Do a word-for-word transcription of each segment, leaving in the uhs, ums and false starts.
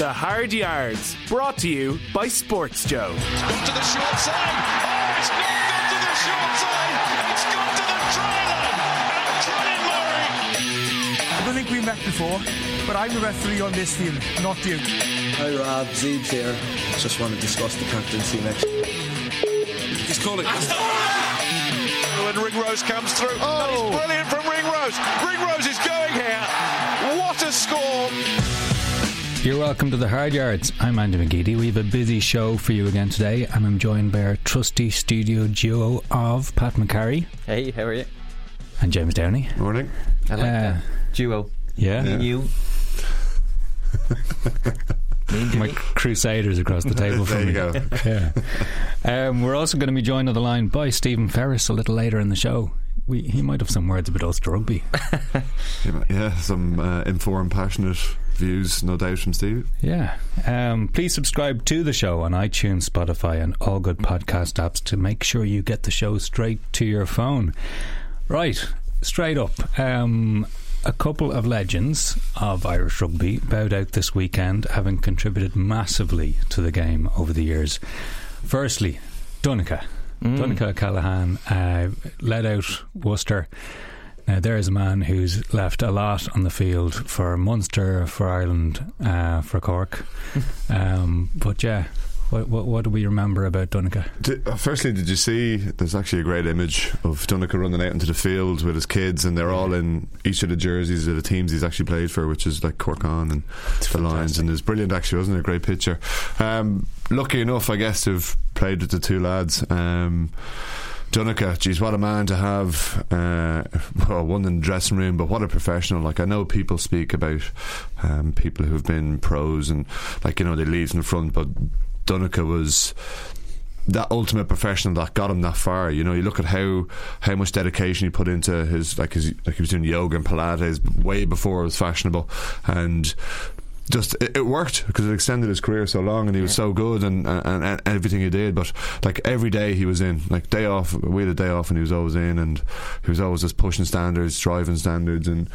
The Hard Yards, brought to you by Sports Joe. It's gone to the short side. Oh, it's not gone to the short side. It's gone to the try line. And Colin Murray. I don't think we met before, but I'm the referee on this team, not you. Hi Rob, Zeebs here. Just want to discuss the captaincy next. He's calling. And Ringrose comes through. Oh. That is brilliant from Ringrose. Ringrose is going here. What a score. You're welcome to the Hard Yards. I'm Andy McGeady. We have a busy show for you again today, and I'm joined by our trusty studio duo of Pat McCarry. Hey, how are you? And James Downey. Morning. I like uh, that. Duo. Yeah. yeah. You. My crusaders across the table from me. There you go. Yeah. Um, we're also going to be joined on the line by Stephen Ferris a little later in the show. We, he might have some words about Ulster rugby. Yeah, some uh, informed, passionate views, no doubt, from Steve. Yeah. Um, please subscribe to the show on iTunes, Spotify, and all good podcast apps to make sure you get the show straight to your phone. Right, straight up. Um, A couple of legends of Irish rugby bowed out this weekend, having contributed massively to the game over the years. Firstly, Donncha. Mm. Donncha O'Callaghan uh, led out Worcester. Now, there's a man who's left a lot on the field for Munster, for Ireland, uh, for Cork. um, but yeah, what, what, what do we remember about Donncha? Did, uh, firstly, did you see, there's actually a great image of Donncha running out into the field with his kids, and they're all in each of the jerseys of the teams he's actually played for, which is like Cork on and it's the fantastic. Lions, and it's brilliant actually, wasn't it? A great picture. Um, lucky enough, I guess, to have played with the two lads. Um, Donncha, geez, what a man to have. Uh, well, one in the dressing room, but what a professional. Like, I know people speak about um, people who've been pros and, like, you know, they lead in the front, but Donncha was that ultimate professional that got him that far. You know, you look at how how much dedication he put into his like his like he was doing yoga and Pilates way before it was fashionable, and just it, it worked because it extended his career so long, and he was so good and, and, and everything he did. But like every day he was in, like day off, we had a day off, and he was always in, and he was always just pushing standards, driving standards, and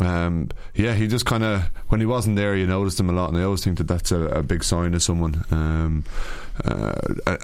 um, yeah, he just kind of, when he wasn't there, you noticed him a lot, and I always think that that's a, a big sign of someone. Um, uh,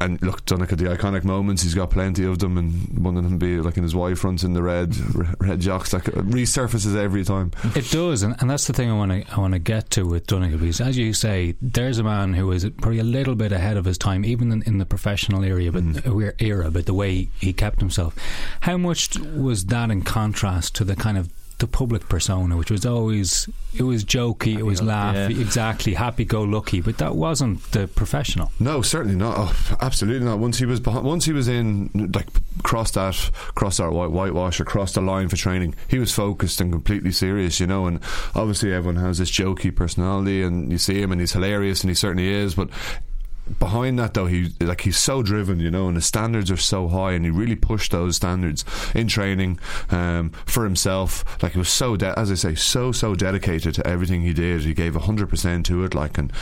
and look, Donncha, the iconic moments, he's got plenty of them, and one of them be like in his Y front in the red red jocks, like resurfaces every time. It does, and, and that's the thing I want to I want to get to with Donncha, because as you say, there's a man who is probably a little bit ahead of his time, even in, in the professional area, but mm. era, but the way he, he kept himself. How much was that in contrast to the kind of the public persona, which was always, it was jokey, happy it was laugh, yeah. exactly, happy-go-lucky, but that wasn't the professional. No, certainly not. Oh, absolutely not. Once he was behind, once he was in, like, crossed that, crossed that white, whitewash or crossed the line for training, he was focused and completely serious, you know, and obviously everyone has this jokey personality, and you see him and he's hilarious, and he certainly is, but behind that though, he like he's so driven, you know, and his standards are so high, and he really pushed those standards in training um, for himself. Like he was so, de- as I say, so so dedicated to everything he did. He gave a hundred percent to it. Like and.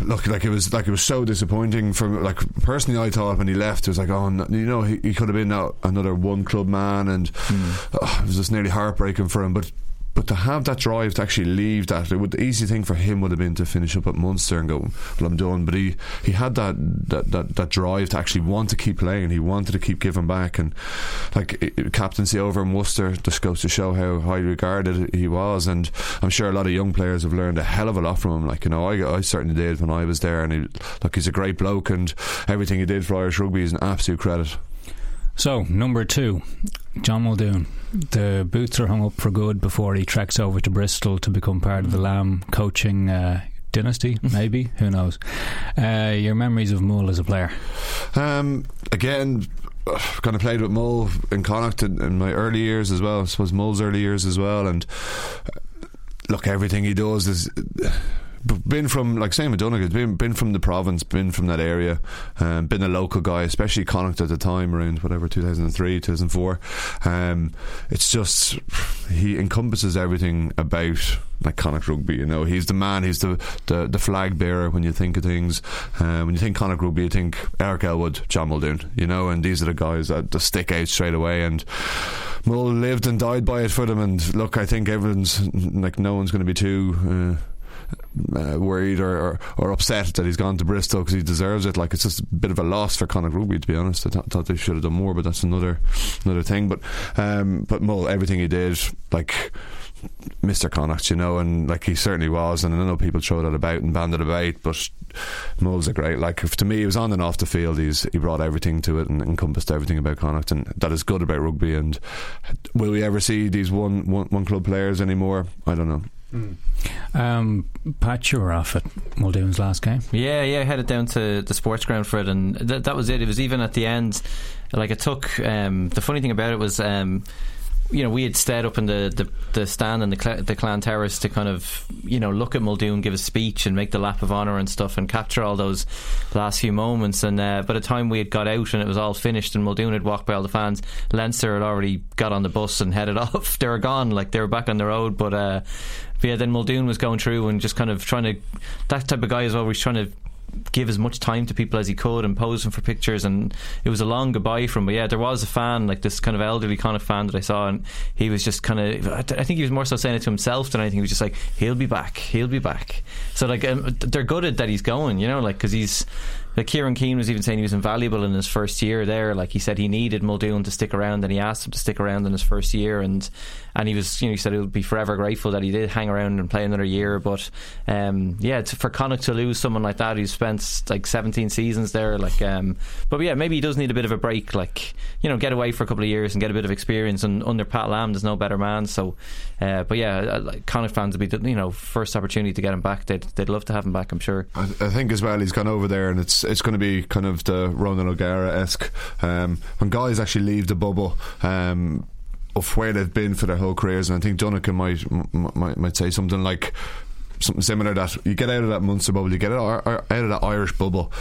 Look, like it was, like it was so disappointing for me. Like personally, I thought when he left, it was like, oh, no, you know, he, he could have been another one club man, and mm. oh, it was just nearly heartbreaking for him. But. But to have that drive to actually leave that, it would, the easy thing for him would have been to finish up at Munster and go, well, I'm done. But he, he had that, that, that, that drive to actually want to keep playing. He wanted to keep giving back. And like it, captaincy over in Worcester just goes to show how highly regarded he was. And I'm sure a lot of young players have learned a hell of a lot from him. Like, you know, I, I certainly did when I was there. And he, look, he's a great bloke, and everything he did for Irish rugby is an absolute credit. So, number two, John Muldoon. The boots are hung up for good before he treks over to Bristol to become part of the Lamb coaching uh, dynasty, maybe. Who knows? Uh, your memories of Mull as a player? Um, again, kind of played with Mull in Connacht in, in my early years as well. I suppose Mull's early years as well. And look, everything he does is... been from, like same with Donncha, been, been from the province, been from that area, um, been a local guy, especially Connacht at the time, around whatever, two thousand three, two thousand four. Um, it's just, he encompasses everything about like Connacht rugby, you know. He's the man, he's the, the, the flag bearer when you think of things. Uh, when you think Connacht rugby, you think Eric Elwood, John Muldoon, you know, and these are the guys that just stick out straight away, and Mull lived and died by it for them. And look, I think everyone's, like, no one's going to be too... Uh, uh, worried or, or, or upset that he's gone to Bristol because he deserves it. Like, it's just a bit of a loss for Connacht Rugby, to be honest. I th- thought they should have done more, but that's another another thing. But um, but Mull, everything he did, like, Mister Connacht, you know, and like he certainly was. And I know people throw that about and banded about, but Mull's a great, like, if, to me, he was on and off the field. He's he brought everything to it and encompassed everything about Connacht, and that is good about rugby. And will we ever see these one one, one club players anymore? I don't know. Mm. Um, Pat, you were off at Muldoon's last game. Yeah, yeah, I headed down to the sports ground for it, and th- that was it. It was even at the end. Like, it took. Um, the funny thing about it was. Um, You know, we had stayed up in the, the, the stand in the, Cl- the Clan Terrace to kind of, you know, look at Muldoon give a speech and make the lap of honour and stuff and capture all those last few moments. And uh, by the time we had got out and it was all finished and Muldoon had walked by all the fans, Leinster had already got on the bus and headed off. They were gone, like, they were back on the road. But, uh, but yeah, then Muldoon was going through and just kind of trying to, that type of guy as well, was trying to give as much time to people as he could and pose them for pictures, and it was a long goodbye from. But yeah, there was a fan, like this kind of elderly kind of fan that I saw, and he was just kind of, I think he was more so saying it to himself than anything. He was just like, he'll be back, he'll be back. So like, um, they're gutted that he's going, you know, like, because he's like, Kieran Keane was even saying he was invaluable in his first year there. Like, he said he needed Muldoon to stick around, and he asked him to stick around in his first year, and and he was, you know, he said he would be forever grateful that he did hang around and play another year. But um, yeah, to, for Connacht to lose someone like that who's spent like seventeen seasons there, like, um, but yeah, maybe he does need a bit of a break, like, you know, get away for a couple of years and get a bit of experience. And under Pat Lam, there's no better man. So, uh, but yeah, like, Connacht fans would be, you know, first opportunity to get him back. They'd they'd love to have him back, I'm sure. I, I think as well, he's gone over there, and it's. It's going to be kind of the Ronan O'Gara-esque um, when guys actually leave the bubble um, of where they've been for their whole careers. And I think Dunica might, might might say something like something similar, that you get out of that Munster bubble, you get out of that Irish bubble.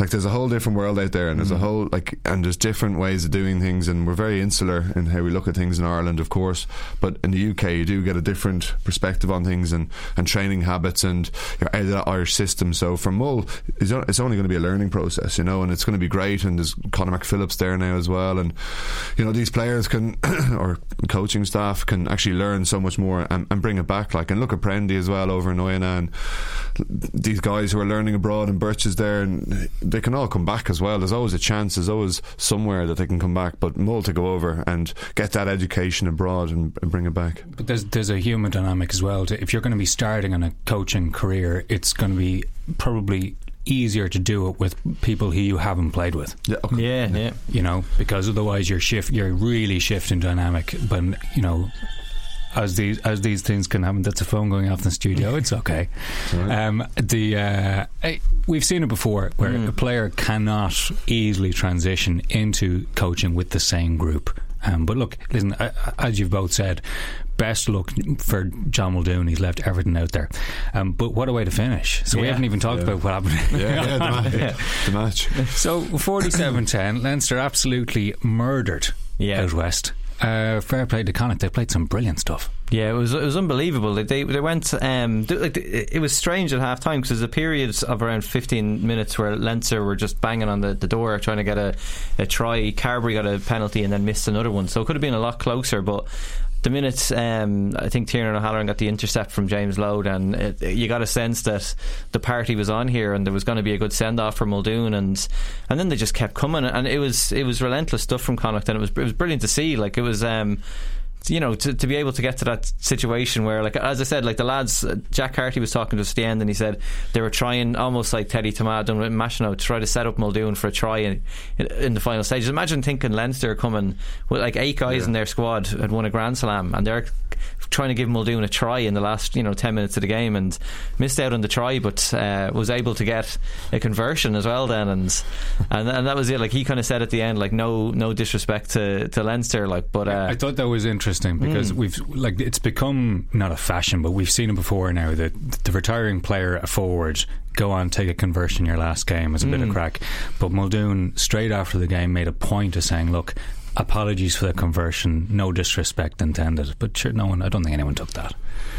Like, there's a whole different world out there, and there's mm. a whole, like, and there's different ways of doing things, and we're very insular in how we look at things in Ireland, of course, but in the U K you do get a different perspective on things and, and training habits, and you're out of that Irish system. So for Mull, it's only going to be a learning process, you know, and it's going to be great. And there's Conor McPhillips there now as well, and you know, these players can or coaching staff can actually learn so much more and, and bring it back. Like, and look at Prendy as well over in and these guys who are learning abroad, and Birch is there, and they can all come back as well. There's always a chance, there's always somewhere that they can come back. But Mull to go over and get that education abroad and bring it back. But there's there's a human dynamic as well. If you're going to be starting on a coaching career, it's going to be probably easier to do it with people who you haven't played with. Yeah, okay. yeah, yeah. You know, because otherwise you're shift, you're really shifting dynamic. But you know. As these as these things can happen, that's a phone going off in the studio. It's okay. Um, the uh, we've seen it before, where mm. a player cannot easily transition into coaching with the same group. Um, but look, listen, uh, as you've both said, best luck for John Muldoon. He's left everything out there. Um, but what a way to finish. So yeah. we haven't even talked yeah. about what happened. Yeah, yeah, the, match. yeah. the match. So forty-seven ten, Leinster absolutely murdered yeah. out west. Uh, fair play to Connacht. They played some brilliant stuff. Yeah, it was it was unbelievable. Like they they went. Um, they, like it was strange at half time, because there's a period of around fifteen minutes where Leinster were just banging on the, the door trying to get a, a try. Carbery got a penalty and then missed another one, so it could have been a lot closer. But the minutes, um, I think Tiernan O'Halloran got the intercept from James Lowe, and it, you got a sense that the party was on here, and there was going to be a good send off for Muldoon, and and then they just kept coming, and it was it was relentless stuff from Connacht, and it was it was brilliant to see. Like it was. Um, You know, to, to be able to get to that situation where, like, as I said, like the lads, Jack Carty was talking to us at the end, and he said they were trying, almost like Teddy Tamad and Masino, to try to set up Muldoon for a try in, in the final stages. Imagine thinking Leinster coming with like eight guys yeah. in their squad had won a Grand Slam, and they're trying to give Muldoon a try in the last, you know, ten minutes of the game, and missed out on the try, but uh, was able to get a conversion as well then, and and, and that was it. Like he kind of said at the end, like no no disrespect to, to Leinster, like, but uh, I thought that was interesting. Because mm. we've like it's become not a fashion, but we've seen it before now that the retiring player, a forward, go on take a conversion in your last game as a mm. bit of crack. But Muldoon straight after the game made a point of saying, "Look, apologies for the conversion, no disrespect intended." But sure, no one, I don't think anyone took that.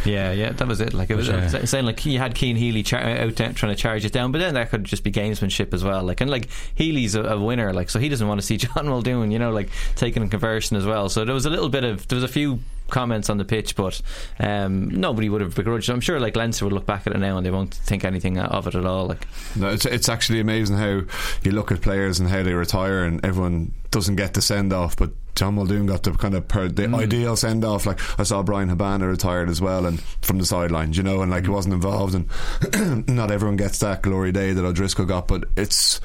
Yeah, yeah, that was it. Like it was uh, saying, like you had Keane Healy char- out there trying to charge it down, but then that could just be gamesmanship as well. Like and like Healy's a, a winner, like so he doesn't want to see John Muldoon, you know, like taking a conversion as well. So there was a little bit of there was a few comments on the pitch, but um, nobody would have begrudged. I'm sure like Leinster would look back at it now and they won't think anything of it at all. Like, no, it's it's actually amazing how you look at players and how they retire and everyone doesn't get the send off, but John Muldoon got the kind of per, the mm. ideal send off. Like, I saw Brian Habana retired as well, and from the sidelines, you know, and like he wasn't involved, and not everyone gets that glory day that O'Driscoll got, but it's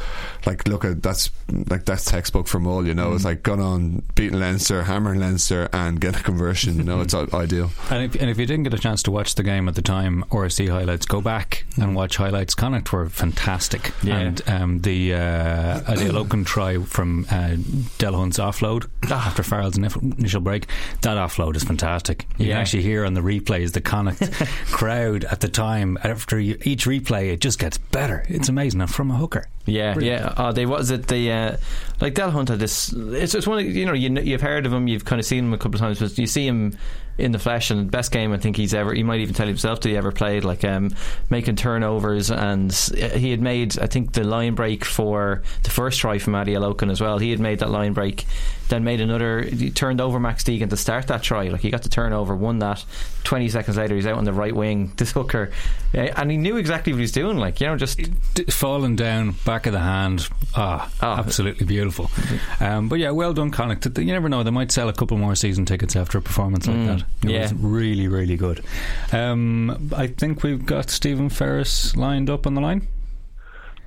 like, look at that's like that's textbook for Mull, you know. Mm. It's like gone on beating Leinster, hammering Leinster and get a conversion, you know. It's ideal. And if, and if you didn't get a chance to watch the game at the time or see highlights, go back and watch highlights. Connacht were fantastic. Yeah. And um, the uh, Adele Oaken try from uh, Delhunt's offload after Farrell's initial break, that offload is fantastic. You yeah. can actually hear on the replays the Connacht crowd at the time. After you, each replay, it just gets better. It's amazing. And from a hooker. Yeah, brilliant. Yeah. Oh, they was it the uh, like Delhunt had this. It's it's one of, you know, you you've heard of him, you've kind of seen him a couple of times, but you see him in the flesh, and best game I think he's ever, he might even tell himself that he ever played, like um, making turnovers, and he had made I think the line break for the first try from Adi Alokan as well. He had made that line break, then made another, he turned over Max Deegan to start that try, like he got the turnover, won that, twenty seconds later he's out on the right wing, this hooker, and he knew exactly what he was doing, like, you know, just falling down, back of the hand. Ah, oh, absolutely beautiful. Um, but yeah, well done Connacht. You never know, they might sell a couple more season tickets after a performance like mm. that. It yeah. was really, really good. Um, I think we've got Stephen Ferris lined up on the line.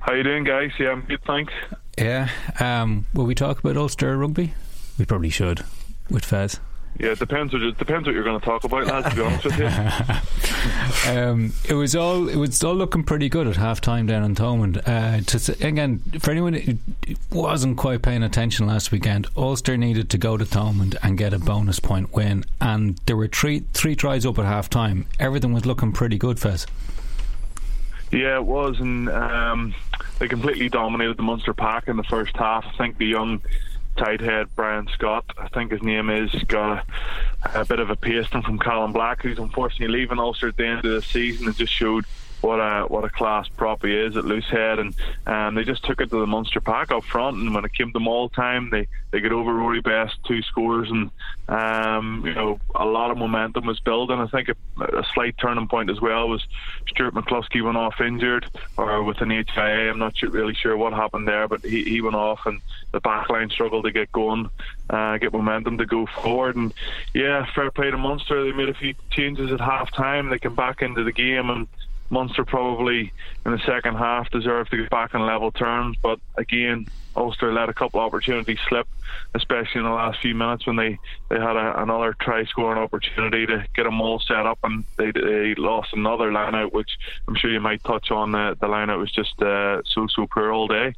How you doing, guys? Yeah, I'm good, thanks. Yeah. Um, will we talk about Ulster rugby? We probably should. With Fez. Yeah, it depends. It depends what you're going to talk about, lads. To be honest with you, um, it was all it was all looking pretty good at half time down in Thomond. Uh, to say, again, for anyone who wasn't quite paying attention last weekend, Ulster needed to go to Thomond and get a bonus point win, and there were three three tries up at half time. Everything was looking pretty good, Fez. Yeah, it was, and um, they completely dominated the Munster pack in the first half. I think the young tighthead Brian Scott, I think his name is, got a, a bit of a pasting from Callum Black, who's unfortunately leaving Ulster at the end of the season, and just showed what a what a class prop he is at loosehead, and um, they just took it to the Munster pack up front, and when it came to maul time, they, they got over Rory Best two scores, and um, you know, a lot of momentum was building. I think a, a slight turning point as well was Stuart McCluskey went off injured or with an H I A. I'm not sure, really sure what happened there, but he, he went off, and the back line struggled to get going, uh, get momentum to go forward. And yeah, fair play to Munster, they made a few changes at half time, they came back into the game, and Munster probably in the second half deserved to get back on level terms, but again Ulster let a couple of opportunities slip, especially in the last few minutes when they, they had a, another try scoring opportunity to get them all set up, and they, they lost another line out, which I'm sure you might touch on. The, the line out was just uh, so so poor all day.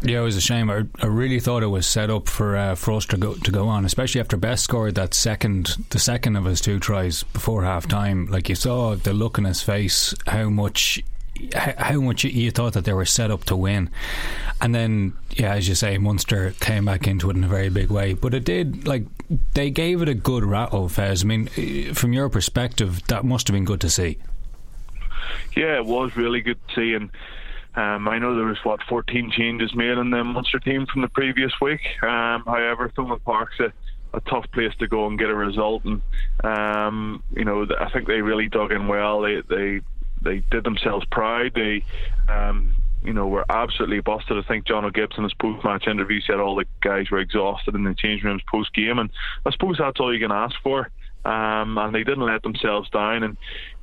Yeah, it was a shame. I, I really thought it was set up for uh, for us to go to go on, especially after Best scored that second, the second of his two tries before half time. Like, you saw the look in his face, how much, how much you thought that they were set up to win, and then yeah, as you say, Munster came back into it in a very big way. But it did, like, they gave it a good rattle, Fez. I mean, from your perspective, that must have been good to see. Yeah, it was really good to see. And Um, I know there was, what, fourteen changes made in the Munster team from the previous week. Um, however, Thomond Park's a, a tough place to go and get a result. And, um, you know, I think they really dug in well. They they, they did themselves proud. They, um, you know, were absolutely busted. I think John O'Gibson, in his post-match interview, said all the guys were exhausted in the change rooms post-game. And I suppose that's all you can ask for. Um, and they didn't let themselves down, and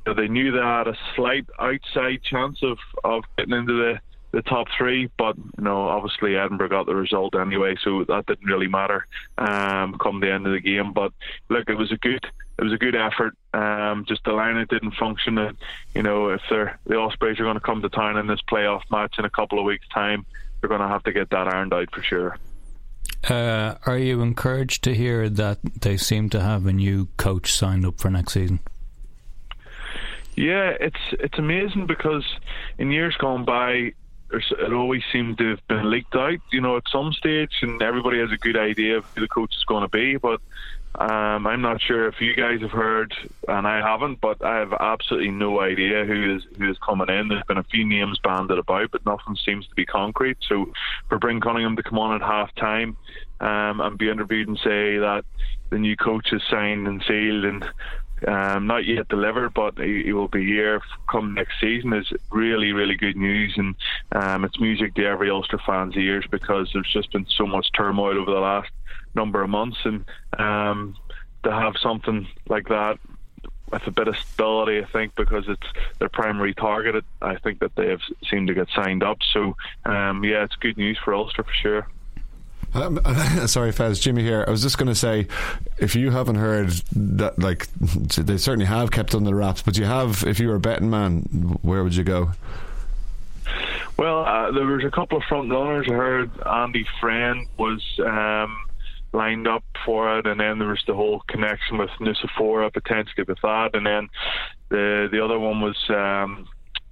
you know, they knew they had a slight outside chance of, of getting into the, the top three, but you know, obviously Edinburgh got the result anyway, so that didn't really matter um, come the end of the game. But look, it was a good it was a good effort. Um, just the line it didn't function, and you know, if they're, the Ospreys are going to come to town in this playoff match in a couple of weeks' time, they're going to have to get that ironed out for sure. Uh, are you encouraged to hear that they seem to have a new coach signed up for next season? Yeah, it's it's amazing, because in years gone by, it always seemed to have been leaked out, you know, at some stage, and everybody has a good idea of who the coach is going to be, but Um, I'm not sure if you guys have heard, and I haven't, but I have absolutely no idea who is who is coming in. There's been a few names banded about, but nothing seems to be concrete. So for Bryn Cunningham to come on at half time um, and be interviewed and say that the new coach is signed and sealed and um, not yet delivered, but he, he will be here come next season is really, really good news. And um, it's music to every Ulster fan's ears, because there's just been so much turmoil over the last number of months, and um, to have something like that with a bit of stability, I think, because it's their primary target, I think that they have seemed to get signed up. So um, yeah, it's good news for Ulster for sure. Um, sorry, Fez, Jimmy here. I was just going to say, if you haven't heard that, like, they certainly have kept under wraps, but you have, if you were a betting man, where would you go? Well, uh, there was a couple of front runners. I heard Andy Friend was um lined up for it, and then there was the whole connection with Nusaphora potentially with that, and then the the other one was um,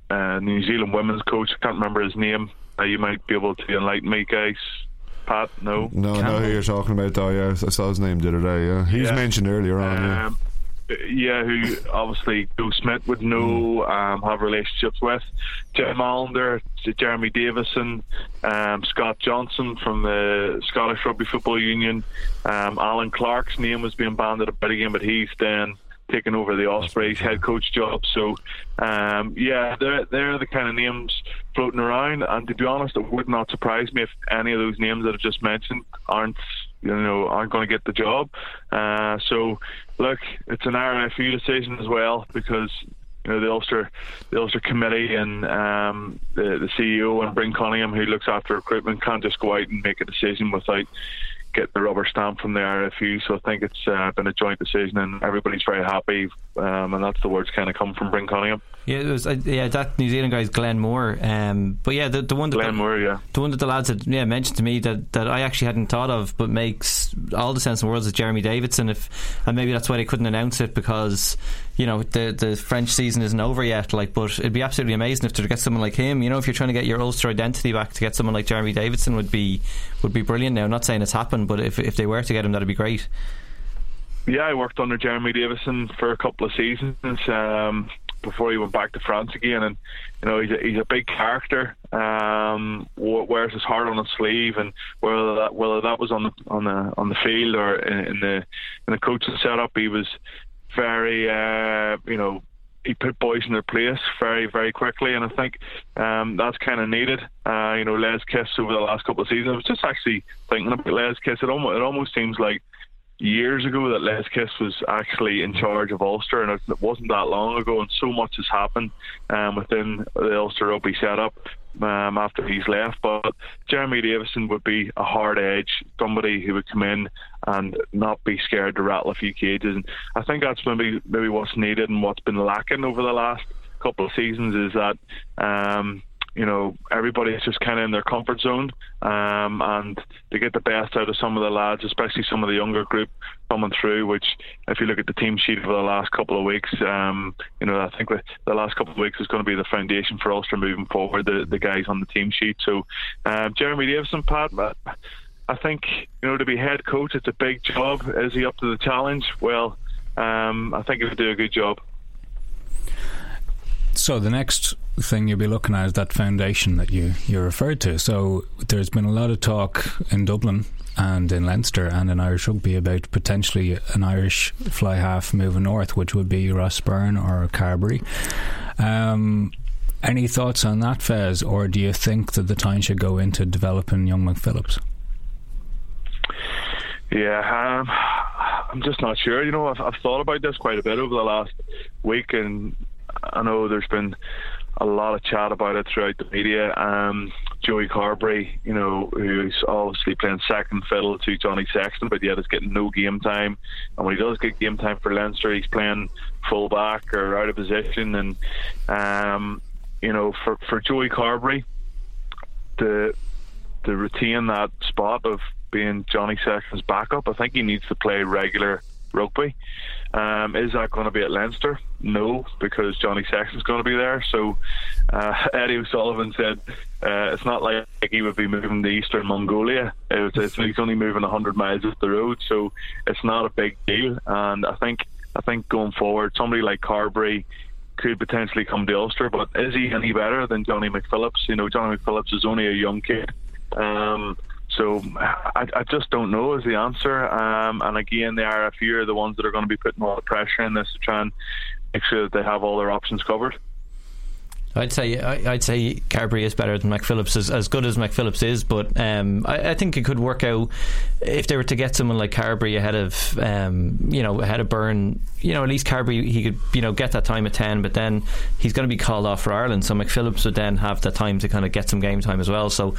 uh, New Zealand women's coach. I can't remember his name. Uh, you might be able to enlighten me, guys. Pat, no? No, Campbell. I know who you're talking about, though, yeah. I saw his name the other day, yeah. He was yeah. mentioned earlier on, yeah. Um, yeah, who obviously Bill Smith would know, um, have relationships with. Jim Allender, Jeremy Davidson, um, Scott Johnson from the Scottish Rugby Football Union. Um, Alan Clark's name was being banded about again, but he's then taken over the Ospreys head coach job. So, um, yeah, they're, they're the kind of names floating around. And to be honest, it would not surprise me if any of those names that I've just mentioned aren't you know, aren't going to get the job. Uh, so, look, it's an R F U decision as well, because you know the Ulster, the Ulster committee and um, the, the C E O and Bryn Cunningham, who looks after recruitment, can't just go out and make a decision without getting the rubber stamp from the R F U. So I think it's uh, been a joint decision, and everybody's very happy. Um, and that's the words kind of come from Bryn Cunningham. Yeah, it was, uh, yeah, that New Zealand guy's Glenn Moore. Um, but yeah, the, the one that Glenn the, Moore, yeah, the one that the lads had yeah mentioned to me that, that I actually hadn't thought of, but makes all the sense in the world, is Jeremy Davidson. If and maybe that's why they couldn't announce it, because you know the the French season isn't over yet. Like, but it'd be absolutely amazing if to get someone like him. You know, if you're trying to get your Ulster identity back, to get someone like Jeremy Davidson would be would be brilliant. Now, I'm not saying it's happened, but if if they were to get him, that'd be great. Yeah, I worked under Jeremy Davidson for a couple of seasons. Um, before he went back to France again, and you know he's a, he's a big character, um, wears his heart on his sleeve, and whether that whether that was on the on the on the field or in, in the in the coaching setup, he was very uh, you know he put boys in their place very very quickly, and I think um, that's kind of needed. Uh, you know, Les Kiss over the last couple of seasons, I was just actually thinking about Les Kiss. It almost it almost seems like years ago that Les Kiss was actually in charge of Ulster, and it wasn't that long ago, and so much has happened um, within the Ulster rugby setup um, after he's left. But Jeremy Davidson would be a hard edge, somebody who would come in and not be scared to rattle a few cages, and I think that's maybe maybe what's needed and what's been lacking over the last couple of seasons, is that um, you know, everybody's just kind of in their comfort zone, um, and they get the best out of some of the lads, especially some of the younger group coming through, which if you look at the team sheet over the last couple of weeks, um, you know, I think the last couple of weeks is going to be the foundation for Ulster moving forward, the, the guys on the team sheet. So um, Jeremy Davidson, Pat, I think, you know, to be head coach, it's a big job. Is he up to the challenge? Well, um, I think he'll do a good job. So the next thing you'll be looking at is that foundation that you, you referred to. So there's been a lot of talk in Dublin and in Leinster and in Irish rugby about potentially an Irish fly half moving north, which would be Ross Byrne or Carbery. Um, any thoughts on that, Fez, or do you think that the time should go into developing young McPhillips? Yeah, um, I'm just not sure. You know, I've, I've thought about this quite a bit over the last week, and I know there's been a lot of chat about it throughout the media. Um, Joey Carbery, you know, who's obviously playing second fiddle to Johnny Sexton, but yet is getting no game time. And when he does get game time for Leinster, he's playing full back or out of position. And, um, you know, for, for Joey Carbery to, to retain that spot of being Johnny Sexton's backup, I think he needs to play regular rugby. Um, is that going to be at Leinster? No, because Johnny Sexton's going to be there. So uh, Eddie O'Sullivan said uh, it's not like he would be moving to Eastern Mongolia. It's, it's, he's only moving one hundred miles up the road, so it's not a big deal. And I think I think going forward, somebody like Carbery could potentially come to Ulster, but is he any better than Johnny McPhillips? You know, Johnny McPhillips is only a young kid. Um, so I, I just don't know is the answer. Um, and again, the R F U are the ones that are going to be putting a lot of pressure in this to try and make sure that they have all their options covered. I'd say I'd say Carbery is better than McPhillips, as, as good as McPhillips is, but um, I, I think it could work out if they were to get someone like Carbery ahead of um, you know ahead of Byrne. You know, at least Carbery, he could you know get that time at ten, but then he's going to be called off for Ireland, so McPhillips would then have the time to kind of get some game time as well. So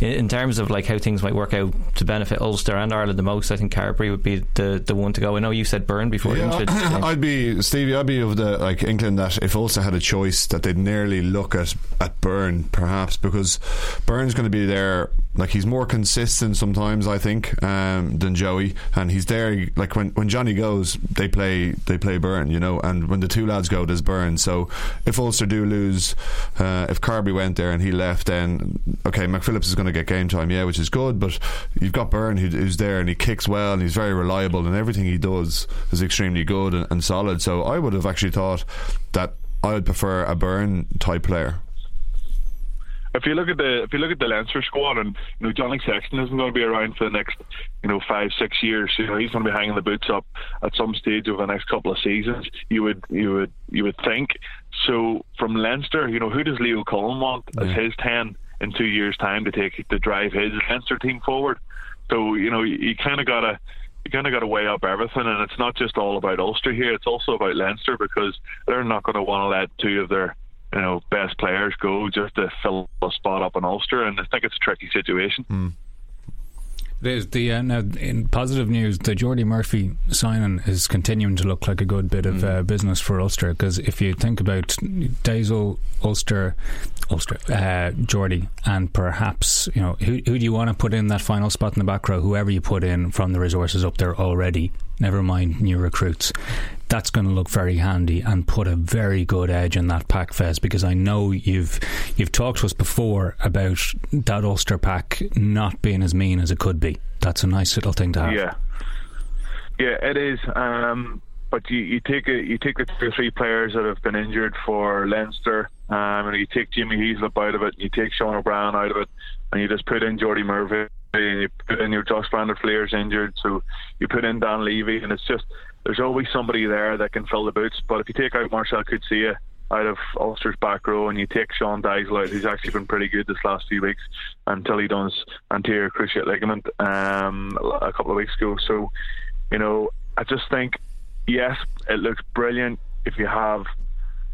in, in terms of like how things might work out to benefit Ulster and Ireland the most, I think Carbery would be the, the one to go. I know you said Byrne before. Yeah, you should, um, I'd be Stevie. I'd be of the like England that if Ulster had a choice that they'd nearly look at, at Byrne perhaps, because Byrne's going to be there. Like, he's more consistent sometimes, I think, um, than Joey, and he's there. Like when, when Johnny goes, they play they play Byrne, you know, and when the two lads go, there's Byrne. So if Ulster do lose, uh, if Carbery went there and he left, then okay, McPhillips is going to get game time, yeah, which is good, but you've got Byrne who, who's there, and he kicks well and he's very reliable, and everything he does is extremely good and, and solid. So I would have actually thought that I would prefer a Byrne type player. If you look at the if you look at the Leinster squad, and you know Johnny Sexton isn't going to be around for the next you know five six years. You know he's going to be hanging the boots up at some stage over the next couple of seasons. You would you would you would think. So from Leinster, you know who does Leo Cullen want as yeah. his ten in two years' time to take to drive his Leinster team forward? So you know you, you kind of got to. You kind of got to weigh up everything, and it's not just all about Ulster here, it's also about Leinster, because they're not going to want to let two of their you know best players go just to fill a spot up in Ulster, and I think it's a tricky situation. Mm. There's the uh, now in positive news, the Jordi Murphy signing is continuing to look like a good bit of mm. uh, business for Ulster, because if you think about Daisel, Ulster, Ulster, uh, Jordy, and perhaps you know who, who do you want to put in that final spot in the back row? Whoever you put in from the resources up there already, never mind new recruits, that's going to look very handy and put a very good edge in that pack, Fez, because I know you've you've talked to us before about that Ulster pack not being as mean as it could be. That's a nice little thing to have. Yeah, yeah, it is. Um, but you, you take a, you take the two or three players that have been injured for Leinster. Um, and you take Jimmy Heaslip out of it, you take Sean O'Brien out of it, and you just put in Jordi Murphy, and you put in your Josh Vanderfleer's injured, so you put in Dan Levy, and it's just there's always somebody there that can fill the boots. But if you take out Marshall Kutsia out of Ulster's back row, and you take Sean Daisel out, who's actually been pretty good this last few weeks until he done his anterior cruciate ligament um, a couple of weeks ago. So, you know, I just think, yes, it looks brilliant if you have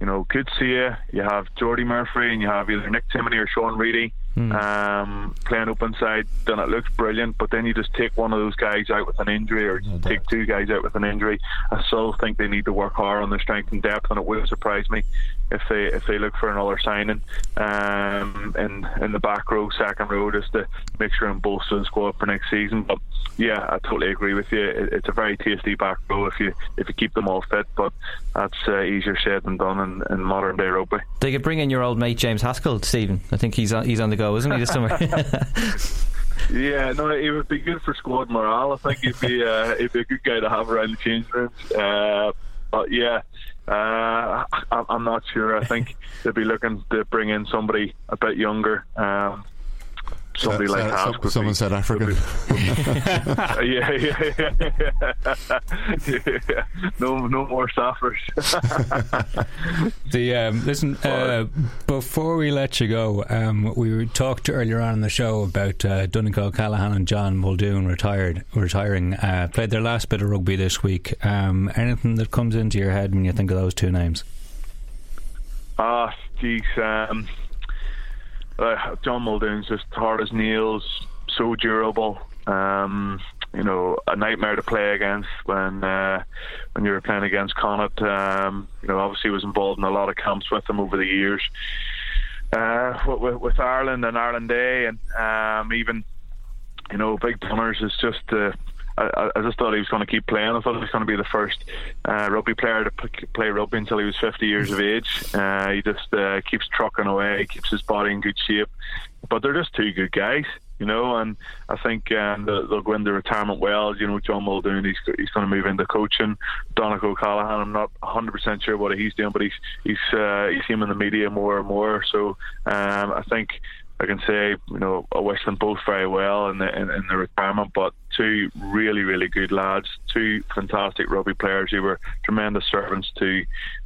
You know, Kutsia, you have Jordi Murphy, and you have either Nick Timoney or Sean Reedy mm. um, playing open side. Then it looks brilliant, but then you just take one of those guys out with an injury, or no take two guys out with an injury. I still think they need to work hard on their strength and depth, and it wouldn't surprise me if they if they look for another signing um, in in the back row, second row, just to make sure and bolster the squad for next season. But yeah, I totally agree with you. It, it's a very tasty back row if you if you keep them all fit, but that's uh, easier said than done. In, in modern day rugby, they could bring in your old mate James Haskell, Stephen. I think he's on, he's on the go, isn't he, this summer? Yeah, no, it would be good for squad morale. I think he'd be uh, he'd be a good guy to have around the change rooms. Uh, but yeah, uh, I, I'm not sure. I think they'd be looking to bring in somebody a bit younger. Um, Somebody uh, like uh, some, someone be, said African. yeah, yeah, yeah, yeah. No, no more staffers. the um, listen. Uh, before we let you go, um, we talked earlier on in the show about uh, Donncha O'Callaghan and John Muldoon retired, retiring. Uh, played their last bit of rugby this week. Um, anything that comes into your head when you think of those two names? Ah, uh, geez. Um, Uh, John Muldoon's just hard as nails, so durable. Um, you know, a nightmare to play against when uh, when you were playing against Connacht. Um, you know, obviously was involved in a lot of camps with them over the years. Uh, with, with Ireland and Ireland Day, and um, even you know, Big Donners is just uh, I, I just thought he was going to keep playing. I thought he was going to be the first uh, rugby player to p- play rugby until he was fifty years of age. Uh, he just uh, keeps trucking away, keeps his body in good shape. But they're just two good guys, you know, and I think um, they'll, they'll go into retirement well. You know, John Muldoon, he's, he's going to move into coaching. Donncha O'Callaghan, I'm not one hundred percent sure what he's doing, but he's, he's, uh, you see him in the media more and more. So um, I think I can say, you know, I wish them both very well in the, in, in the retirement, but two really, really good lads, two fantastic rugby players who were tremendous servants to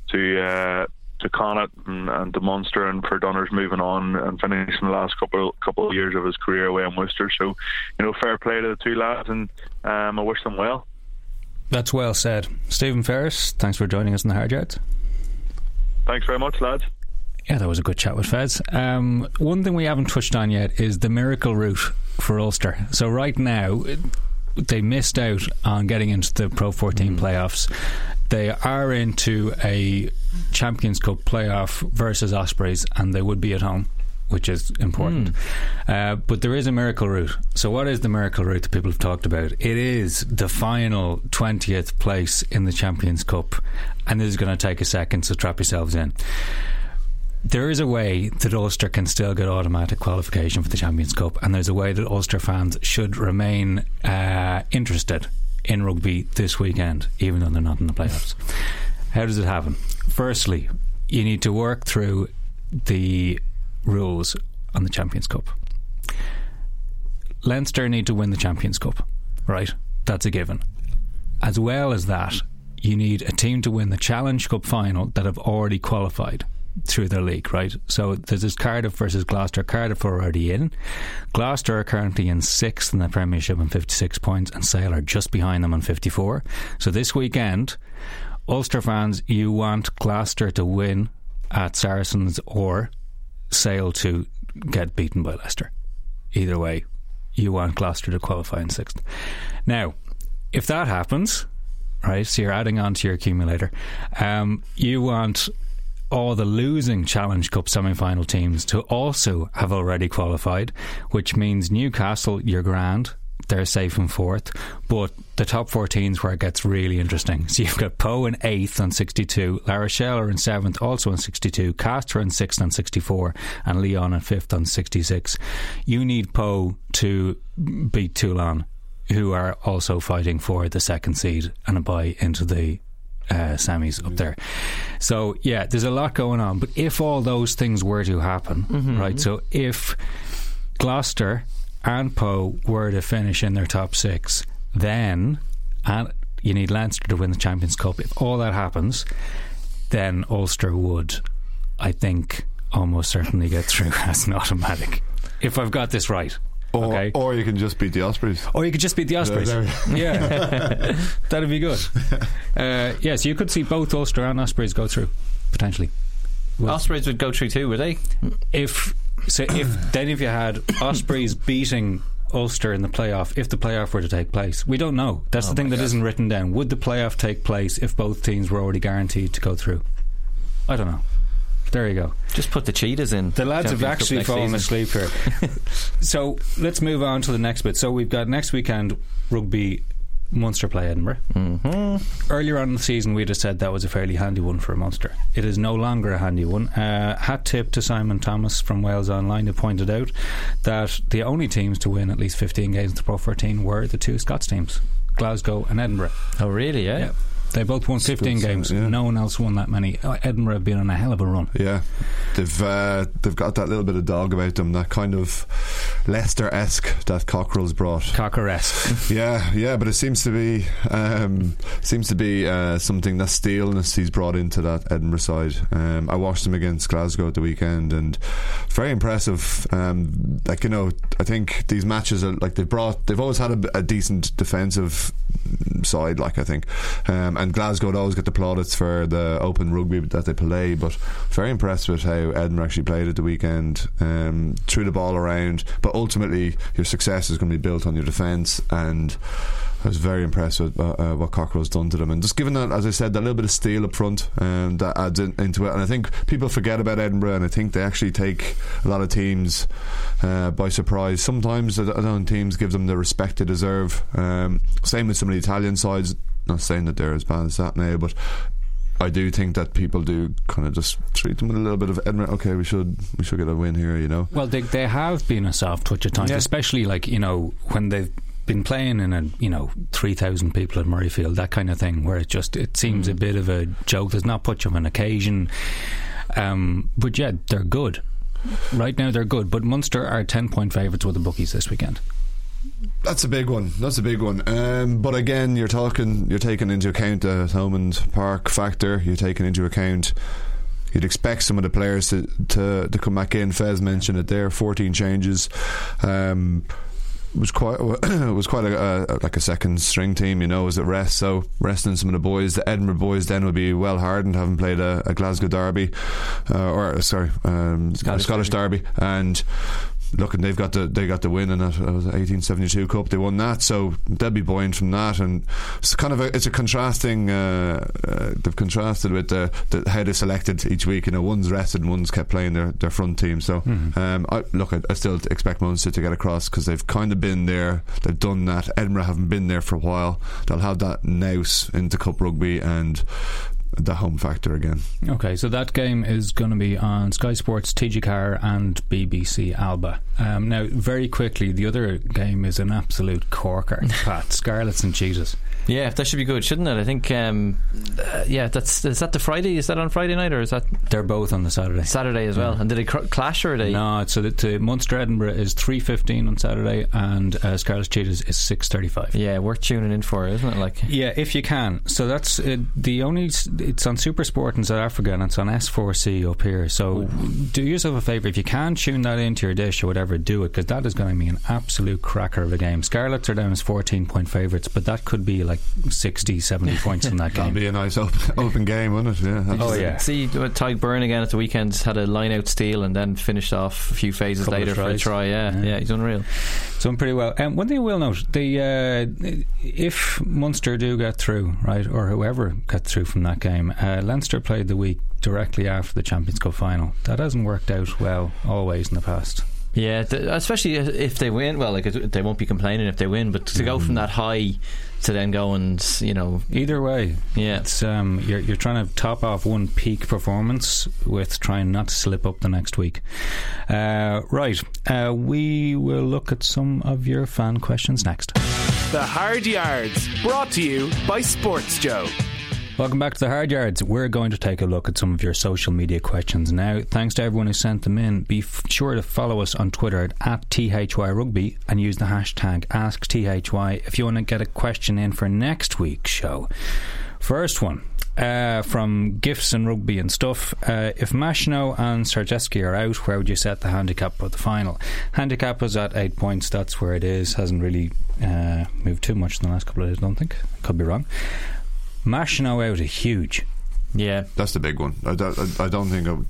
to uh, to Connacht and, and to Munster, and for Donner's moving on and finishing the last couple couple of years of his career away in Worcester. So, you know, fair play to the two lads, and um, I wish them well. That's well said. Stephen Ferris, thanks for joining us in the Hard Yards. Thanks very much, lads. Yeah, that was a good chat with Fez. Um, one thing we haven't touched on yet is the miracle route for Ulster. So right now, they missed out on getting into the Pro fourteen mm. playoffs. They are into a Champions Cup playoff versus Ospreys, and they would be at home, which is important. Mm. Uh, but there is a miracle route. So what is the miracle route that people have talked about? It is the final twentieth place in the Champions Cup, and this is going to take a second, so trap yourselves in. There is a way that Ulster can still get automatic qualification for the Champions Cup, and there's a way that Ulster fans should remain uh, interested in rugby this weekend, even though they're not in the playoffs. How does it happen? Firstly, you need to work through the rules on the Champions Cup. Leinster need to win the Champions Cup, right? That's a given. As well as that, you need a team to win the Challenge Cup final that have already qualified through their league, right? So there's this Cardiff versus Gloucester. Cardiff are already in. Gloucester are currently in sixth in the Premiership on fifty-six points, and Sale are just behind them on fifty-four. So this weekend, Ulster fans, you want Gloucester to win at Saracens or Sale to get beaten by Leicester. Either way, you want Gloucester to qualify in sixth. Now, if that happens, right, so you're adding on to your accumulator, um, you want all the losing Challenge Cup semi-final teams to also have already qualified, which means Newcastle, you're grand, they're safe in fourth, but the top fourteen's where it gets really interesting. So you've got Poe in eighth on sixty-two, La Rochelle are in seventh also on sixty-two, Castor in sixth on sixty-four, and Leon in fifth on sixty-six. You need Poe to beat Toulon, who are also fighting for the second seed and a bye into the Uh, Sammy's up there. So yeah, there's a lot going on, but if all those things were to happen, mm-hmm. right, so if Gloucester and Poe were to finish in their top six, then and you need Leinster to win the Champions Cup, if all that happens, then Ulster would, I think, almost certainly get through as an automatic, if I've got this right. Or, okay. or you can just beat the Ospreys. Or you could just beat the Ospreys. There, there. Yeah, that'd be good. Uh, yeah, so you could see both Ulster and Ospreys go through potentially. Well, Ospreys would go through too, would they? If so, if then if you had Ospreys beating Ulster in the playoff, if the playoff were to take place, we don't know. That's oh the thing that God. isn't written down. Would the playoff take place if both teams were already guaranteed to go through? I don't know. There you go. Just put the cheetahs in. The lads Champions have actually fallen asleep here. So let's move on to the next bit. So we've got next weekend rugby, Munster play Edinburgh. Mm-hmm. Earlier on in the season we'd have said that was a fairly handy one for Munster. It is no longer a handy one. Uh, hat tip to Simon Thomas from Wales Online, who pointed out that the only teams to win at least fifteen games in the Pro fourteen were the two Scots teams, Glasgow and Edinburgh. Oh really? Yeah, yeah. They both won fifteen games. Yeah. No one else won that many. Edinburgh have been on a hell of a run. Yeah, they've uh, they've got that little bit of dog about them, that kind of Leicester-esque that Cockerell's brought. Cocker-esque. yeah, yeah, but it seems to be um, seems to be uh, something that steeliness he's brought into that Edinburgh side. Um, I watched them against Glasgow at the weekend, and very impressive. Um, like you know, I think these matches are like they've brought. They've always had a, a decent defensive side. Like I think. Um, And Glasgow would always get the plaudits for the open rugby that they play, but very impressed with how Edinburgh actually played at the weekend. Um, threw the ball around, but ultimately your success is going to be built on your defence, and I was very impressed with uh, uh, what Cockrell's done to them, and just given that, as I said, that little bit of steel up front, and um, that adds in, into it. And I think people forget about Edinburgh, and I think they actually take a lot of teams uh, by surprise. Sometimes I don't think teams give them the respect they deserve. Um, same with some of the Italian sides. Not saying that they're as bad as that now, but I do think that people do kind of just treat them with a little bit of Edinburgh. Okay, we should we should get a win here, you know. Well, they they have been a soft touch at times, yeah. especially like, you know, when they've been playing in a, you know, three thousand people at Murrayfield, that kind of thing, where it just it seems mm. a bit of a joke. There's not much of an occasion, um, but yeah, they're good. Right now, they're good. But Munster are ten point favourites with the bookies this weekend. That's a big one. That's a big one. Um, but again, you're talking, you're taking into account the Thomond Park factor. You're taking into account. You'd expect some of the players to to, to come back in. Fez mentioned it there. Fourteen changes. Um, was quite it was quite a, a like a second string team, you know, as it rests. So resting some of the boys, the Edinburgh boys then will be well hardened, having played a, a Glasgow derby, uh, or sorry, um, Scottish, Scottish derby, derby and. Look, and they've got the they got the win in that eighteen seventy-two Cup. They won that, so they'll be buoyant from that. And it's kind of a, it's a contrasting. Uh, uh, they've contrasted with the, the how they selected each week. You know, one's rested, and one's kept playing their, their front team. So mm-hmm. um, I, look, I, I still expect Munster to get across because they've kind of been there, they've done that. Edinburgh haven't been there for a while. They'll have that nous into Cup Rugby and. The home factor again. Okay, so that game is going to be on Sky Sports, T G Carr and B B C Alba. Um, now, very quickly, the other game is an absolute corker, Pat. Scarlets and Cheetahs. Yeah, that should be good, shouldn't it? I think, um, uh, yeah, that's is that the Friday? Is that on Friday night or is that? They're both on the Saturday. Saturday as well. Yeah. And did they cr- clash or are they? No, so the, the Munster Edinburgh is three fifteen on Saturday, and uh, Scarlets Cheetahs is six thirty five. Yeah, worth tuning in for, isn't it? Like, yeah, if you can. So that's uh, the only. It's on SuperSport in South Africa, and it's on S four C up here. So Ooh. do yourself a favour if you can tune that into your dish or whatever. Do it because that is going to be an absolute cracker of a game. Scarlets are down as fourteen point favourites, but that could be like. sixty, seventy points in that game. That'd be a nice open, open game, wouldn't it? Yeah. Oh yeah. See, Tyg Byrne again at the weekend had a line-out steal and then finished off a few phases Couple later for a try. Yeah, yeah, yeah, he's unreal. He's done pretty well. Um, one thing I will note: the uh, if Munster do get through, right, or whoever got through from that game, uh, Leinster played the week directly after the Champions Cup final. That hasn't worked out well always in the past. Yeah, th- especially if they win. Well, like they won't be complaining if they win, but to mm. go from that high. To then go and, you know... Either way. Yeah. It's, um, you're, you're trying to top off one peak performance with trying not to slip up the next week. Uh, right. Uh, we will look at some of your fan questions next. The Hard Yards, brought to you by Sports Joe. Welcome back to the Hard Yards. We're going to take a look at some of your social media questions now. Thanks to everyone who sent them in. Be f- sure to follow us on Twitter at, at @thyrugby and use the hashtag AskTHY if you want to get a question in for next week's show. First one uh, from Gifts and Rugby and Stuff. Uh, if Masino and Sarjeski are out, where would you set the handicap for the final? Handicap is at eight points. That's where it is. Hasn't really uh, moved too much in the last couple of days. I don't think. Could be wrong. Masino out is huge. Yeah, that's the big one. I don't, I, I don't think I'd,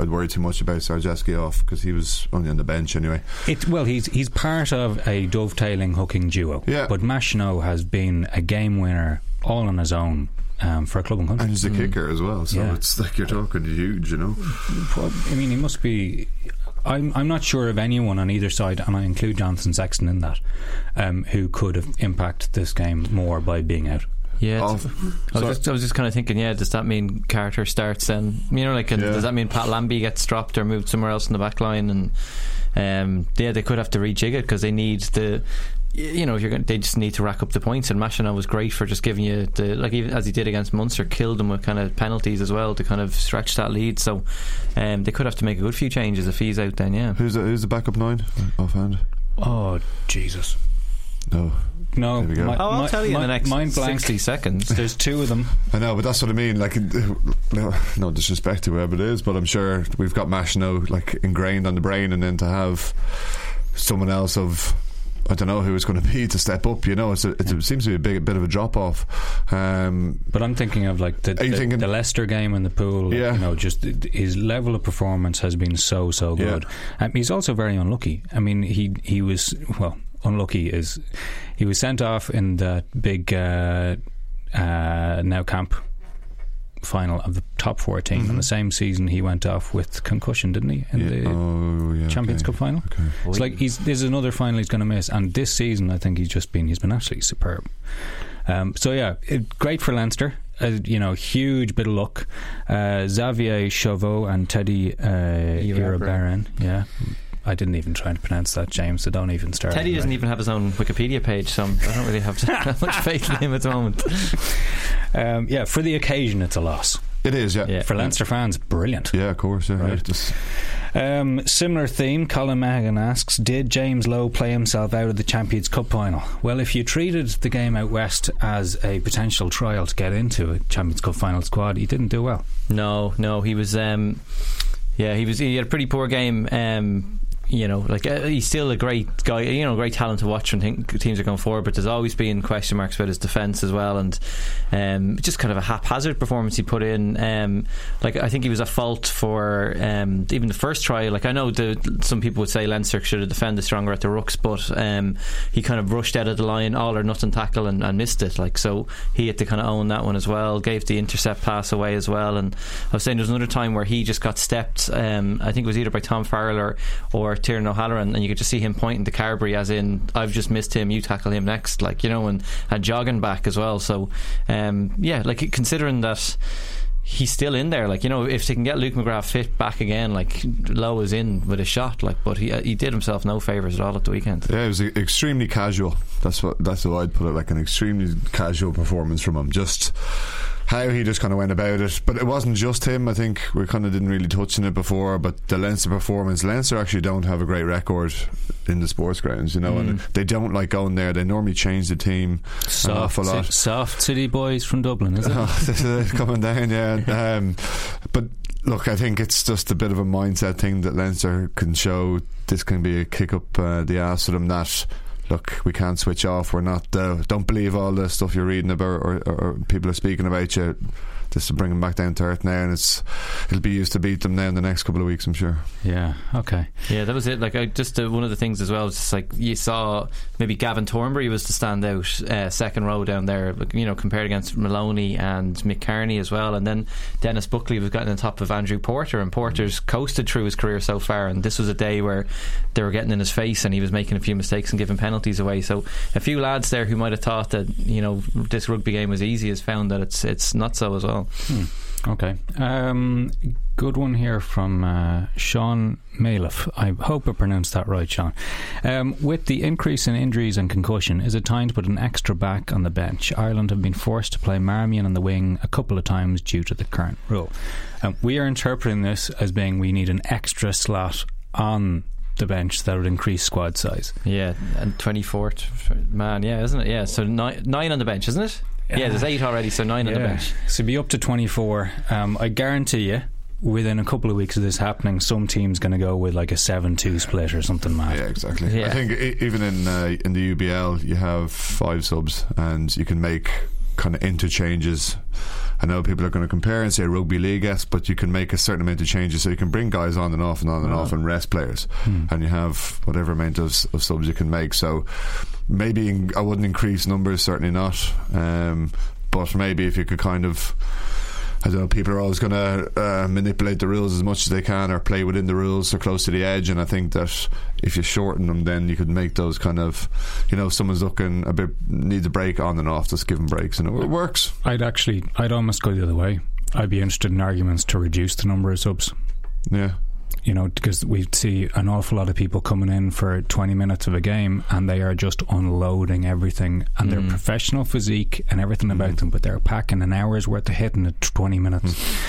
I'd worry too much about Sarjeski off because he was only on the bench anyway. It, well, he's he's part of a dovetailing hooking duo. Yeah. But Masino has been a game winner all on his own um, for a club and country. And he's a mm. kicker as well, so yeah. It's like you're talking huge, you know. I mean, he must be... I'm I'm not sure of anyone on either side, and I include Jonathan Sexton in that, um, who could have impacted this game more by being out. Yeah, oh, I, was just, I was just kind of thinking, yeah, does that mean Carter starts then? You know, like, yeah. Does that mean Pat Lambie gets dropped or moved somewhere else in the back line? And um, yeah, they could have to rejig it because they need the, you know, if you're gonna, they just need to rack up the points. And Masino was great for just giving you the, like, even as he did against Munster, killed them with kind of penalties as well to kind of stretch that lead. So um, they could have to make a good few changes if he's out. Then yeah, who's the, who's the backup nine offhand? Oh Jesus, no. No, my, oh, I'll my, tell you my, in the next mind blank. sixty seconds. There's two of them. I know, but that's what I mean. Like, no, no disrespect to whoever it is, but I'm sure we've got Masino like ingrained on the brain, and then to have someone else of I don't know who it's going to be to step up. You know, it's a, it's a, it seems to be a, big, a bit of a drop off. Um, but I'm thinking of like the the, the Leicester game in the pool. Yeah. You know, just his level of performance has been so so good. Yeah. Um, he's also very unlucky. I mean, he he was well. unlucky is he was sent off in the big uh, uh, Now Camp final of the top four team. Mm-hmm. In the same season he went off with concussion, didn't he, in yeah. the oh, yeah, Champions okay. Cup final. It's okay. so like he's, there's another final he's going to miss, and this season I think he's just been he's been absolutely superb. Um, so yeah, it, great for Leinster. Uh, you know, huge bit of luck. Uh, Xavier Chauveau and Teddy Irabarren. Uh, yeah, I didn't even try to pronounce that, James, so don't even start. Teddy doesn't right. even have his own Wikipedia page, so I don't really have that much faith in him at the moment. Um, yeah, for the occasion, it's a loss. It is, yeah. yeah. For Leinster fans, brilliant. Yeah, of course. Yeah, right. yeah, um, similar theme, Colin Mahagan asks, did James Lowe play himself out of the Champions Cup final? Well, if you treated the game out west as a potential trial to get into a Champions Cup final squad, he didn't do well. No, no, he was... Um, yeah, he was. He had a pretty poor game. Um, you know, like uh, he's still a great guy, you know, great talent to watch when th- teams are going forward, but there's always been question marks about his defence as well, and um, just kind of a haphazard performance he put in. Um, like I think he was at fault for um, even the first try. Like I know the, some people would say Leinster should have defended stronger at the Rucks, but um, he kind of rushed out of the line, all or nothing tackle, and, and missed it. Like so he had to kind of own that one as well, gave the intercept pass away as well. And I was saying there was another time where he just got stepped, um, I think it was either by Tom Farrell or, or Tiernan O'Halloran, and you could just see him pointing to Carbery as in, I've just missed him, you tackle him next, like, you know, and, and jogging back as well. So um, yeah, like considering that he's still in there, like, you know, if they can get Luke McGrath fit back again, like Lowe is in with a shot, like, but he he did himself no favours at all at the weekend. Yeah, it was extremely casual. That's what that's how I'd put it, like an extremely casual performance from him. Just how he just kind of went about it, but it wasn't just him. I think we kind of didn't really touch on it before, but the Leinster performance, Leinster actually don't have a great record in the sports grounds, you know, mm. and they don't like going there. They normally change the team soft, an awful lot. Soft city boys from Dublin, is it? Coming down, yeah. Um, but look, I think it's just a bit of a mindset thing that Leinster can show. This can be a kick up uh, the ass to them that, look, we can't switch off, we're not uh, don't believe all the stuff you're reading about or, or, or people are speaking about you. Just to bring them back down to earth now, and it's it'll be used to beat them now in the next couple of weeks, I'm sure. Yeah, okay. Yeah, that was it. Like I just uh, one of the things as well, just like you saw maybe Gavin Thornbury was to stand out uh, second row down there, you know, compared against Maloney and McCarney as well, and then Dennis Buckley was getting on top of Andrew Porter, and Porter's coasted through his career so far, and this was a day where they were getting in his face and he was making a few mistakes and giving penalties away. So a few lads there who might have thought that, you know, this rugby game was easy has found that it's it's not so as well. Hmm. Okay. Um, good one here from uh, Sean Maliff. I hope I pronounced that right, Sean. Um, with the increase in injuries and concussion, is it time to put an extra back on the bench? Ireland have been forced to play Marmion on the wing a couple of times due to the current rule. Um, we are interpreting this as being we need an extra slot on the bench that would increase squad size. Yeah, and twenty-fourth man, yeah, isn't it? Yeah, so nine, nine on the bench, isn't it? Yeah, there's eight already, so nine yeah. on the bench. So be up to twenty-four. Um, I guarantee you, within a couple of weeks of this happening, some team's going to go with like a seven two split or something mad. Yeah, exactly. Yeah. I think even in uh, in the U B L, you have five subs and you can make kind of interchanges. I know people are going to compare and say rugby league esque, but you can make a certain amount of changes, so you can bring guys on and off and on and oh. off and rest players, hmm. and you have whatever amount of, of subs you can make. So maybe in, I wouldn't increase numbers, certainly not, um, but maybe if you could kind of, I don't know, people are always going to uh, manipulate the rules as much as they can or play within the rules or close to the edge, and I think that if you shorten them, then you could make those kind of, you know, if someone's looking a bit, needs a break on and off, just give them breaks, and it, it works. I'd actually, I'd almost go the other way. I'd be interested in arguments to reduce the number of subs. Yeah. You know, because we see an awful lot of people coming in for twenty minutes of a game and they are just unloading everything, and mm. their professional physique and everything about mm. them, but they're packing an hour's worth of hitting at twenty minutes. Mm.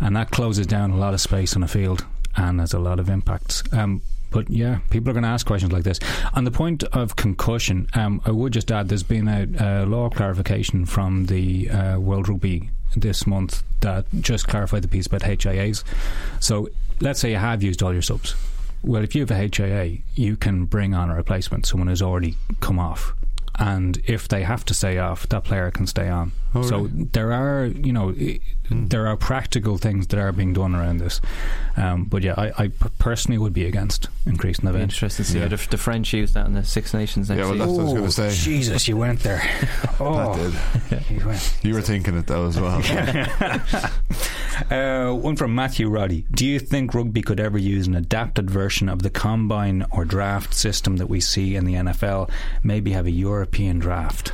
And that closes down a lot of space on a field and has a lot of impacts. Um, but yeah, people are going to ask questions like this. On the point of concussion, um, I would just add there's been a, a law clarification from the uh, World Rugby this month that just clarified the piece about H I As. So let's say you have used all your subs. Well, if you have a H I A, you can bring on a replacement, someone who's already come off. and if they have to stay off, that player can stay on. Oh, so really? There are, you know, mm. there are practical things that are being done around this. Um, but yeah, I, I personally would be against increasing the bench. Interesting to see yeah. how the, the French use that in the Six Nations next yeah, well, that's season. What I was going to say. Jesus, you went there. Oh, that did. Went. You were thinking it though as well. uh, one from Matthew Roddy. Do you think rugby could ever use an adapted version of the combine or draft system that we see in the N F L? Maybe have a European draft.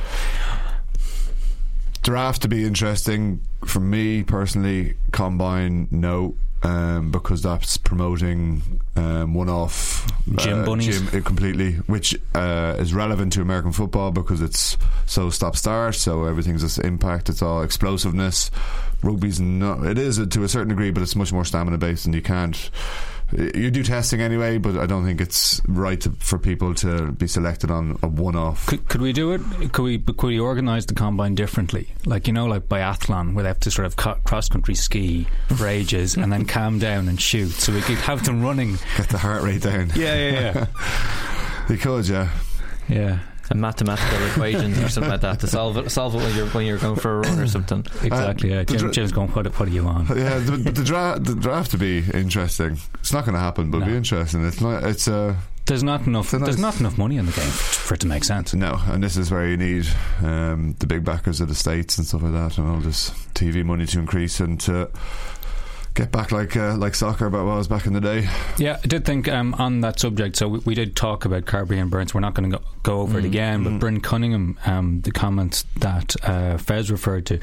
Draft to be interesting for me personally. Combine, no, um, because that's promoting um, one-off gym uh, bunnies gym, completely, which uh, is relevant to American football because it's so stop-start, so everything's this impact. It's all explosiveness. Rugby's not. It is to a certain degree, but it's much more stamina-based, and you can't. You do testing anyway, but I don't think it's right to, for people to be selected on a one-off. Could, could we do it? Could we? Could we organise the combine differently? Like, you know, like biathlon, where they have to sort of co- cross-country ski for ages and then calm down and shoot. So we could have them running. Get the heart rate down. Yeah, yeah, yeah. You could, yeah, yeah. And mathematical equations or something like that to solve it. Solve it when you're when you're going for a run or something. Exactly. Uh, yeah. Jim, dra- Jim's going. What, what are you on? Yeah, but the, the, dra- the draft to be interesting. It's not going to happen, but no. It'll be interesting. It's not. It's a. Uh, there's not enough. Nice, there's not enough money in the game for it to make sense. No, and this is where you need um, the big backers of the States and stuff like that, and all this T V money to increase and to. Get back like uh, like soccer about what was back in the day. Yeah, I did think um, on that subject, so we, we did talk about Carbery and Burns. We're not going to go over mm. it again, but mm. Bryn Cunningham, um, the comments that uh, Fez referred to,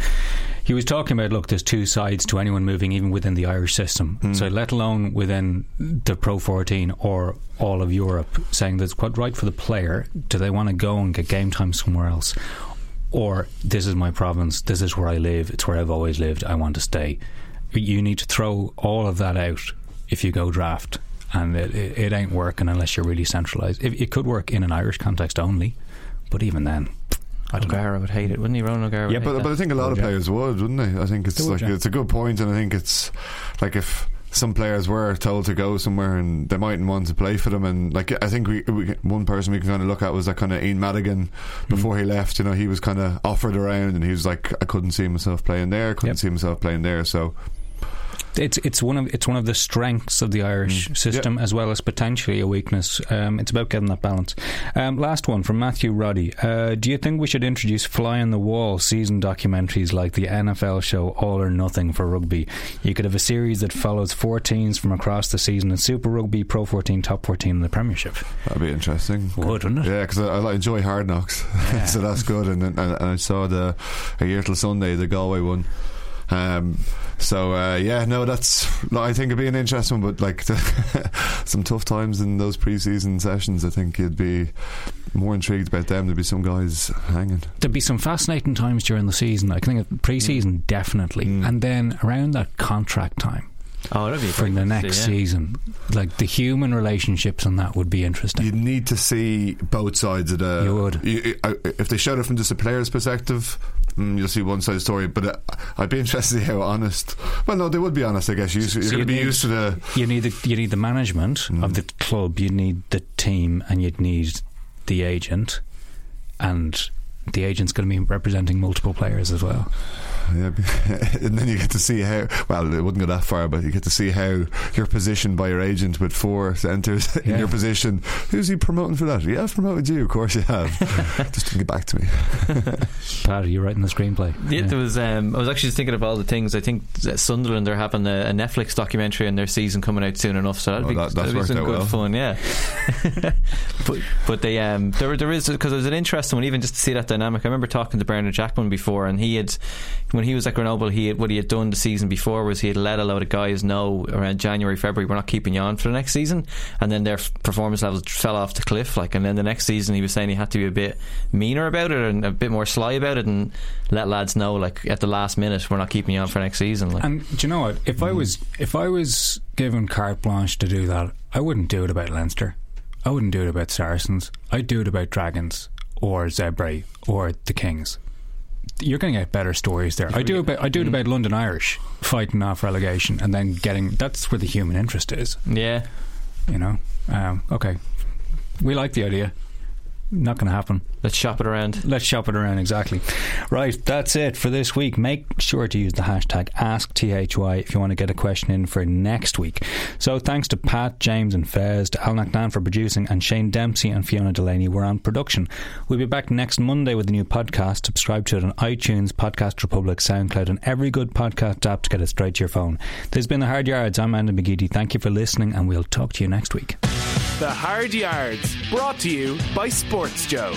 he was talking about, look, there's two sides to anyone moving even within the Irish system, mm. so let alone within the Pro fourteen or all of Europe, saying that it's quite right for the player. Do they want to go and get game time somewhere else? Or this is my province, this is where I live, it's where I've always lived, I want to stay. You need to throw all of that out if you go draft, and it, it, it ain't working unless you're really centralised. It, it could work in an Irish context only, but even then, I don't O'Gara know. Would hate it, wouldn't he? Ronan O'Gara. Yeah, would but hate but that. I think a lot of players would, wouldn't they? I think it's like, it's a good point, and I think it's like if some players were told to go somewhere and they mightn't want to play for them, and like I think we, we one person we can kind of look at was that kind of Ian Madigan before mm. he left. You know, he was kind of offered around, and he was like, I couldn't see myself playing there, couldn't yep. see myself playing there, so. It's it's one of it's one of the strengths of the Irish mm. system yep. as well as potentially a weakness. Um, it's about getting that balance. Um, last one from Matthew Roddy. Uh, do you think we should introduce fly on the wall season documentaries like the N F L show All or Nothing for rugby? You could have a series that follows fourteens from across the season in Super Rugby, Pro fourteen, Top fourteen in the Premiership. That'd be interesting. Would, wouldn't it? Yeah, because I, I enjoy Hard Knocks, yeah. so that's good. And, and, and I saw the A Year Till Sunday, the Galway one. Um, so uh, yeah, no, that's I think it'd be an interesting one, but like some tough times in those pre-season sessions. I think you'd be more intrigued about them. There'd be some guys hanging. There'd be some fascinating times during the season. I think of pre-season mm. definitely, mm. and then around that contract time. Oh, that'd be for the next see, yeah. season. Like the human relationships on that would be interesting. You'd need to see both sides of the. You would. You, I, if they showed it from just a player's perspective, mm, you'll see one side of the story. But uh, I'd be interested to see how honest. Well, no, they would be honest, I guess. You, so you're going to be need, used to the. You need the, you need the management mm. of the club. You need the team, and you'd need the agent, and the agent's going to be representing multiple players as well. Yeah, and then you get to see how, well, it wouldn't go that far, but you get to see how you're positioned by your agent with four centres in yeah. your position. Who's he promoting for that? Yeah, I've promoted you, of course you have. Just didn't get back to me. Pat, are you writing the screenplay? Yeah, yeah. There was, um, I was actually just thinking of all the things. I think Sunderland are having a, a Netflix documentary on their season coming out soon enough, so that'd oh, be, that, that'd be some good well. fun, yeah. but, but they, um, there, there is, because it was an interesting one, even just to see that dynamic. I remember talking to Bernard Jackman before, and he had, when he was at Grenoble, he had, what he had done the season before was he had let a lot of guys know around January, February, we're not keeping you on for the next season, and then their performance levels fell off the cliff, like, and then the next season he was saying he had to be a bit meaner about it and a bit more sly about it and let lads know, like, at the last minute, we're not keeping you on for next season. Like. And do you know what? If mm-hmm. I was if I was given carte blanche to do that, I wouldn't do it about Leinster. I wouldn't do it about Saracens. I'd do it about Dragons or Zebrae or the Kings. You're going to get better stories there. I do about I do it about London Irish fighting off relegation and then getting. That's where the human interest is. Yeah, you know. Um, okay, we like the idea. Not going to happen. Let's shop it around. Let's shop it around, exactly. Right, that's it for this week. Make sure to use the hashtag Ask T H Y if you want to get a question in for next week. So thanks to Pat, James and Fez, to Al Nacknan for producing, and Shane Dempsey and Fiona Delaney were on production. We'll be back next Monday with a new podcast. Subscribe to it on iTunes, Podcast Republic, SoundCloud and every good podcast app to get it straight to your phone. This has been The Hard Yards. I'm Andy McGeady. Thank you for listening and we'll talk to you next week. The Hard Yards, brought to you by Sports Joe.